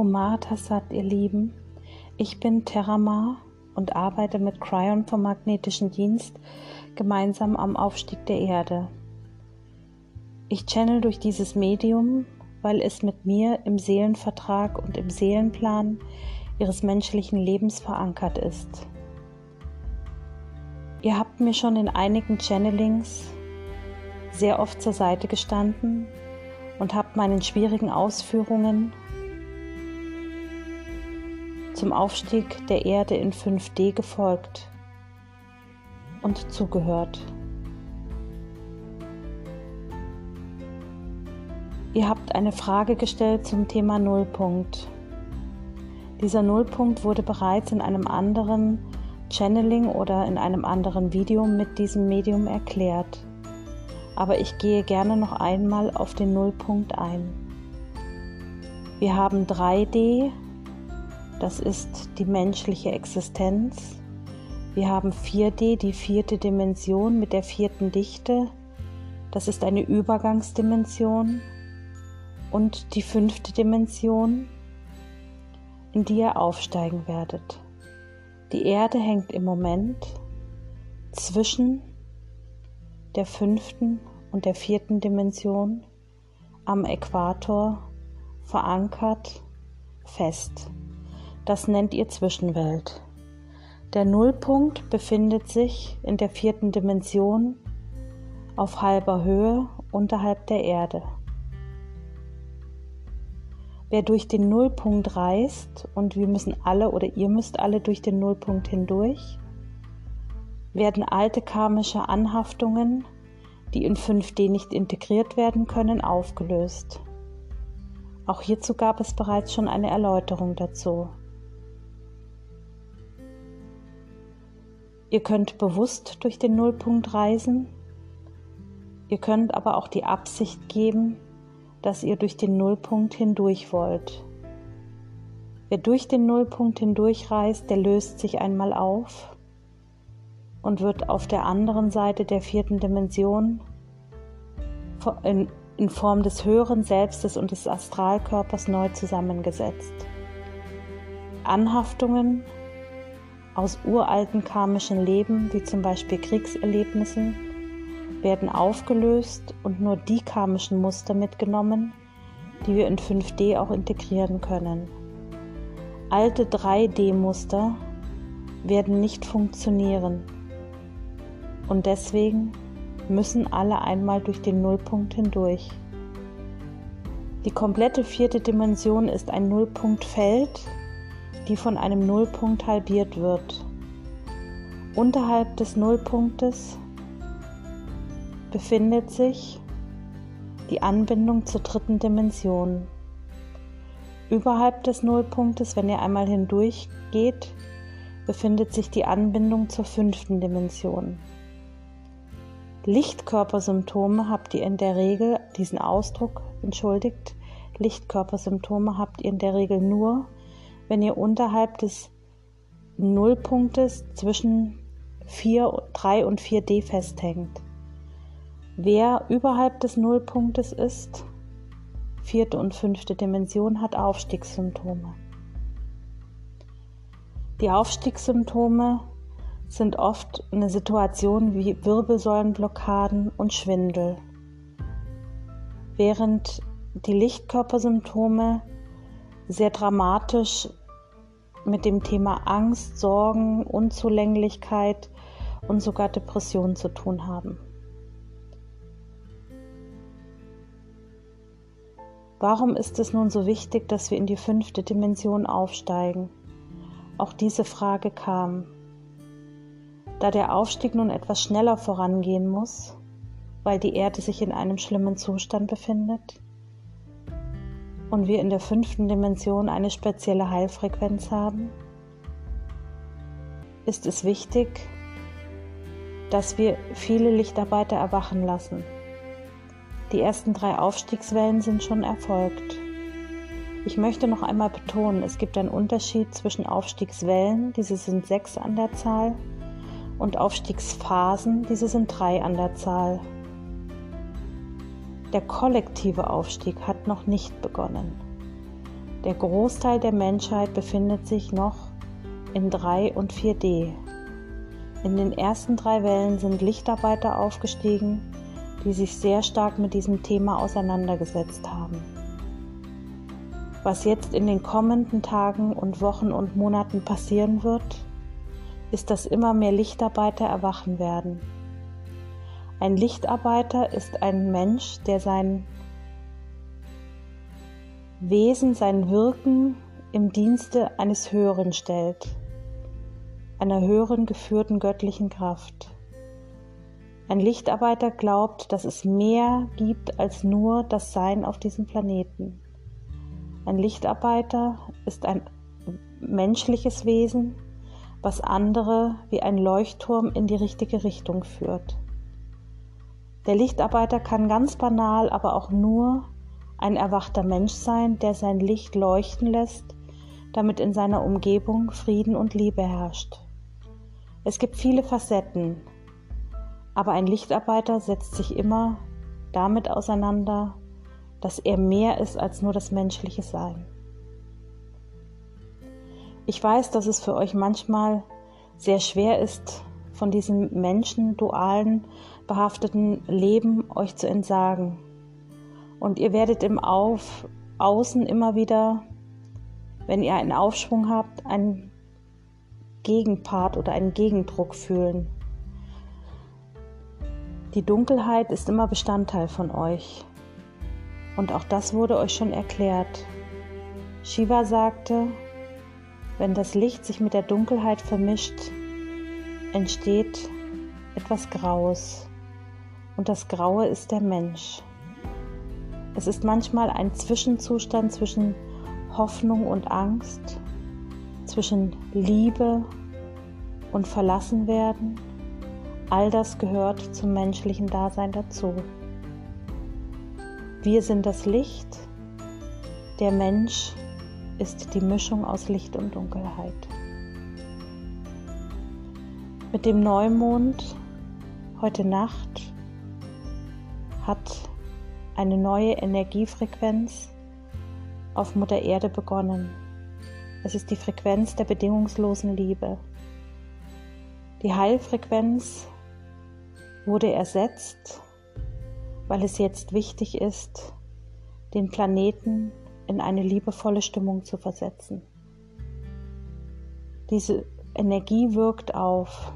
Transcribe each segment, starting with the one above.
Omar Tassat, ihr Lieben. Ich bin Terramar und arbeite mit Kryon vom Magnetischen Dienst gemeinsam am Aufstieg der Erde. Ich channel durch dieses Medium, weil es mit mir im Seelenvertrag und im Seelenplan ihres menschlichen Lebens verankert ist. Ihr habt mir schon in einigen Channelings sehr oft zur Seite gestanden und habt meinen schwierigen Ausführungen zum Aufstieg der Erde in 5D gefolgt und zugehört. Ihr habt eine Frage gestellt zum Thema Nullpunkt. Dieser Nullpunkt wurde bereits in einem anderen Channeling oder in einem anderen Video mit diesem Medium erklärt. Aber ich gehe gerne noch einmal auf den Nullpunkt ein. Wir haben 3D, das ist die menschliche Existenz. Wir haben 4D, die vierte Dimension mit der vierten Dichte. Das ist eine Übergangsdimension. Und die fünfte Dimension, in die ihr aufsteigen werdet. Die Erde hängt im Moment zwischen der fünften und der vierten Dimension am Äquator verankert fest. Das nennt ihr Zwischenwelt. Der Nullpunkt befindet sich in der vierten Dimension auf halber Höhe unterhalb der Erde. Wer durch den Nullpunkt reist, und wir müssen alle oder ihr müsst alle durch den Nullpunkt hindurch, werden alte karmische Anhaftungen, die in 5D nicht integriert werden können, aufgelöst. Auch hierzu gab es bereits schon eine Erläuterung dazu. Ihr könnt bewusst durch den Nullpunkt reisen, ihr könnt aber auch die Absicht geben, dass ihr durch den Nullpunkt hindurch wollt. Wer durch den Nullpunkt hindurch reist, der löst sich einmal auf und wird auf der anderen Seite der vierten Dimension in Form des höheren Selbstes und des Astralkörpers neu zusammengesetzt. Anhaftungen aus uralten karmischen Leben, wie zum Beispiel Kriegserlebnissen, werden aufgelöst und nur die karmischen Muster mitgenommen, die wir in 5D auch integrieren können. Alte 3D-Muster werden nicht funktionieren und deswegen müssen alle einmal durch den Nullpunkt hindurch. Die komplette vierte Dimension ist ein Nullpunktfeld, die von einem Nullpunkt halbiert wird. Unterhalb des Nullpunktes befindet sich die Anbindung zur dritten Dimension. Überhalb des Nullpunktes, wenn ihr einmal hindurch geht, befindet sich die Anbindung zur fünften Dimension. Lichtkörpersymptome habt ihr in der Regel, Lichtkörpersymptome habt ihr in der Regel nur, wenn ihr unterhalb des Nullpunktes zwischen 3 und 4D festhängt. Wer überhalb des Nullpunktes ist, vierte und fünfte Dimension, hat Aufstiegssymptome. Die Aufstiegssymptome sind oft eine Situation wie Wirbelsäulenblockaden und Schwindel, während die Lichtkörpersymptome sehr dramatisch mit dem Thema Angst, Sorgen, Unzulänglichkeit und sogar Depression zu tun haben. Warum ist es nun so wichtig, dass wir in die fünfte Dimension aufsteigen? Auch diese Frage kam. Da der Aufstieg nun etwas schneller vorangehen muss, weil die Erde sich in einem schlimmen Zustand befindet und wir in der fünften Dimension eine spezielle Heilfrequenz haben, ist es wichtig, dass wir viele Lichtarbeiter erwachen lassen. Die ersten 3 Aufstiegswellen sind schon erfolgt. Ich möchte noch einmal betonen, es gibt einen Unterschied zwischen Aufstiegswellen, diese sind 6 an der Zahl, und Aufstiegsphasen, diese sind 3 an der Zahl. Der kollektive Aufstieg hat noch nicht begonnen. Der Großteil der Menschheit befindet sich noch in 3 und 4D. In den ersten 3 Wellen sind Lichtarbeiter aufgestiegen, die sich sehr stark mit diesem Thema auseinandergesetzt haben. Was jetzt in den kommenden Tagen und Wochen und Monaten passieren wird, ist, dass immer mehr Lichtarbeiter erwachen werden. Ein Lichtarbeiter ist ein Mensch, der sein Wesen, sein Wirken im Dienste eines Höheren stellt, einer höheren geführten göttlichen Kraft. Ein Lichtarbeiter glaubt, dass es mehr gibt als nur das Sein auf diesem Planeten. Ein Lichtarbeiter ist ein menschliches Wesen, was andere wie ein Leuchtturm in die richtige Richtung führt. Der Lichtarbeiter kann ganz banal, aber auch nur ein erwachter Mensch sein, der sein Licht leuchten lässt, damit in seiner Umgebung Frieden und Liebe herrscht. Es gibt viele Facetten, aber ein Lichtarbeiter setzt sich immer damit auseinander, dass er mehr ist als nur das menschliche Sein. Ich weiß, dass es für euch manchmal sehr schwer ist, von diesem Menschen, dualen, behafteten Leben euch zu entsagen. Und ihr werdet im Außen immer wieder, wenn ihr einen Aufschwung habt, einen Gegenpart oder einen Gegendruck fühlen. Die Dunkelheit ist immer Bestandteil von euch. Und auch das wurde euch schon erklärt. Shiva sagte, wenn das Licht sich mit der Dunkelheit vermischt, entsteht etwas Graues. Und das Graue ist der Mensch. Es ist manchmal ein Zwischenzustand zwischen Hoffnung und Angst, zwischen Liebe und Verlassenwerden. All das gehört zum menschlichen Dasein dazu. Wir sind das Licht, der Mensch ist die Mischung aus Licht und Dunkelheit. Mit dem Neumond heute Nacht hat eine neue Energiefrequenz auf Mutter Erde begonnen. Es ist die Frequenz der bedingungslosen Liebe. Die Heilfrequenz wurde ersetzt, weil es jetzt wichtig ist, den Planeten in eine liebevolle Stimmung zu versetzen. Diese Energie wirkt auf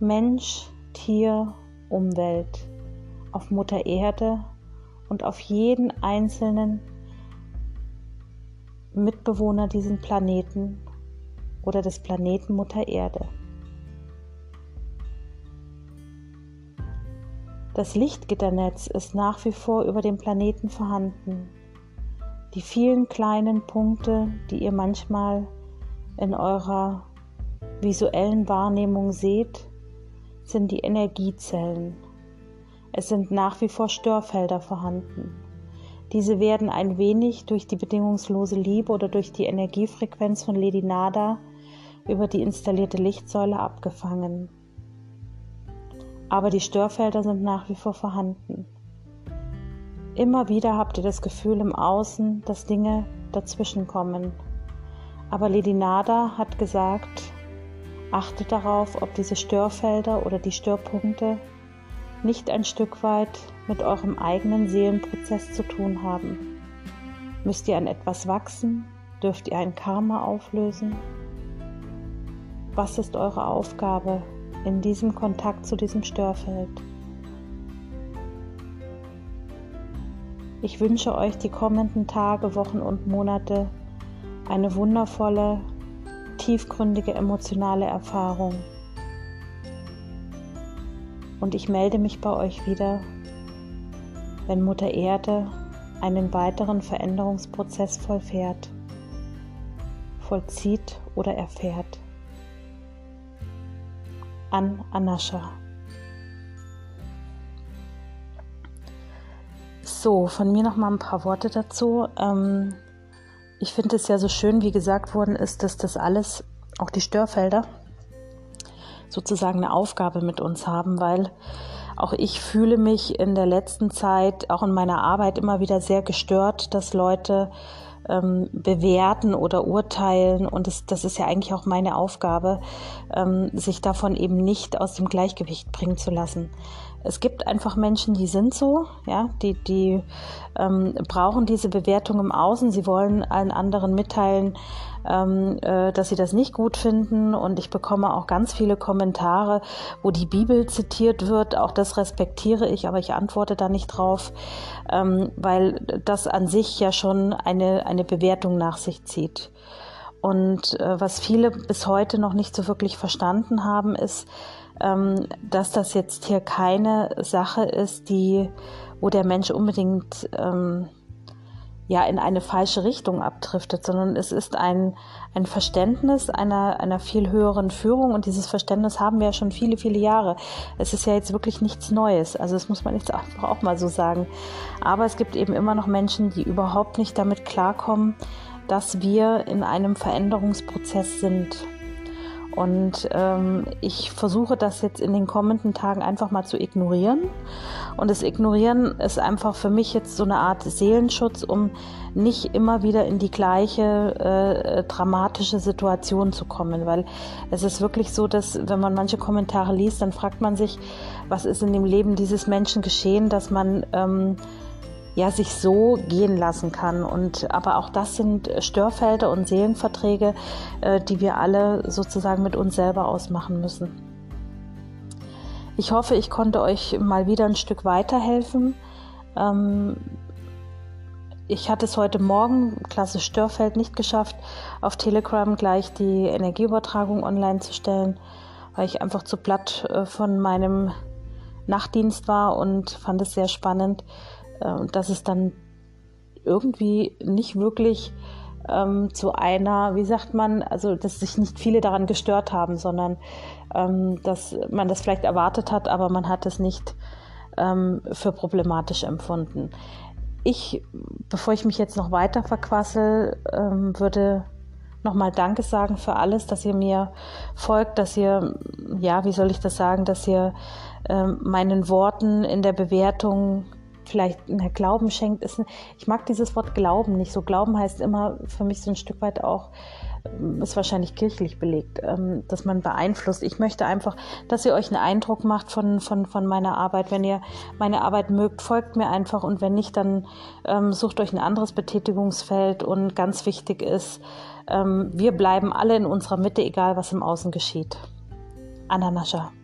Mensch, Tier, Umwelt, auf Mutter Erde und auf jeden einzelnen Mitbewohner dieses Planeten oder des Planeten Mutter Erde. Das Lichtgitternetz ist nach wie vor über dem Planeten vorhanden. Die vielen kleinen Punkte, die ihr manchmal in eurer visuellen Wahrnehmung seht, sind die Energiezellen. Es sind nach wie vor Störfelder vorhanden. Diese werden ein wenig durch die bedingungslose Liebe oder durch die Energiefrequenz von Lady Nada über die installierte Lichtsäule abgefangen. Aber die Störfelder sind nach wie vor vorhanden. Immer wieder habt ihr das Gefühl im Außen, dass Dinge dazwischen kommen. Aber Lady Nada hat gesagt, achtet darauf, ob diese Störfelder oder die Störpunkte nicht ein Stück weit mit eurem eigenen Seelenprozess zu tun haben. Müsst ihr an etwas wachsen? Dürft ihr ein Karma auflösen? Was ist eure Aufgabe in diesem Kontakt zu diesem Störfeld? Ich wünsche euch die kommenden Tage, Wochen und Monate eine wundervolle, tiefgründige emotionale Erfahrung. Und ich melde mich bei euch wieder, wenn Mutter Erde einen weiteren Veränderungsprozess vollzieht oder erfährt. An Anasha. So, von mir nochmal ein paar Worte dazu. Ich finde es ja so schön, wie gesagt worden ist, dass das alles, auch die Störfelder, sozusagen eine Aufgabe mit uns haben, weil auch ich fühle mich in der letzten Zeit, auch in meiner Arbeit, immer wieder sehr gestört, dass Leute bewerten oder urteilen. Und das ist ja eigentlich auch meine Aufgabe, sich davon eben nicht aus dem Gleichgewicht bringen zu lassen. Es gibt einfach Menschen, die sind so, ja, die brauchen diese Bewertung im Außen. Sie wollen allen anderen mitteilen, dass sie das nicht gut finden. Und ich bekomme auch ganz viele Kommentare, wo die Bibel zitiert wird. Auch das respektiere ich, aber ich antworte da nicht drauf, weil das an sich ja schon eine Bewertung nach sich zieht. Und was viele bis heute noch nicht so wirklich verstanden haben, ist, dass das jetzt hier keine Sache ist, wo der Mensch unbedingt in eine falsche Richtung abdriftet, sondern es ist ein Verständnis einer viel höheren Führung, und dieses Verständnis haben wir ja schon viele, viele Jahre. Es ist ja jetzt wirklich nichts Neues, also das muss man jetzt einfach auch mal so sagen. Aber es gibt eben immer noch Menschen, die überhaupt nicht damit klarkommen, dass wir in einem Veränderungsprozess sind. Und ich versuche das jetzt in den kommenden Tagen einfach mal zu ignorieren. Und das Ignorieren ist einfach für mich jetzt so eine Art Seelenschutz, um nicht immer wieder in die gleiche dramatische Situation zu kommen. Weil es ist wirklich so, dass wenn man manche Kommentare liest, dann fragt man sich, was ist in dem Leben dieses Menschen geschehen, dass man sich so gehen lassen kann. Aber auch das sind Störfelder und Seelenverträge, die wir alle sozusagen mit uns selber ausmachen müssen. Ich hoffe, ich konnte euch mal wieder ein Stück weiterhelfen. Ich hatte es heute Morgen, Klasse Störfeld, nicht geschafft, auf Telegram gleich die Energieübertragung online zu stellen, weil ich einfach zu platt von meinem Nachtdienst war und fand es sehr spannend, dass es dann irgendwie nicht wirklich zu einer, dass sich nicht viele daran gestört haben, sondern dass man das vielleicht erwartet hat, aber man hat es nicht für problematisch empfunden. Bevor ich mich jetzt noch weiter verquassel, würde nochmal Danke sagen für alles, dass ihr mir folgt, dass ihr, dass ihr meinen Worten in der Bewertung vielleicht Glauben schenkt. Ich mag dieses Wort Glauben nicht so. Glauben heißt immer für mich so ein Stück weit auch, ist wahrscheinlich kirchlich belegt, dass man beeinflusst. Ich möchte einfach, dass ihr euch einen Eindruck macht von meiner Arbeit. Wenn ihr meine Arbeit mögt, folgt mir einfach, und wenn nicht, dann sucht euch ein anderes Betätigungsfeld. Und ganz wichtig ist, wir bleiben alle in unserer Mitte, egal was im Außen geschieht. Anasha.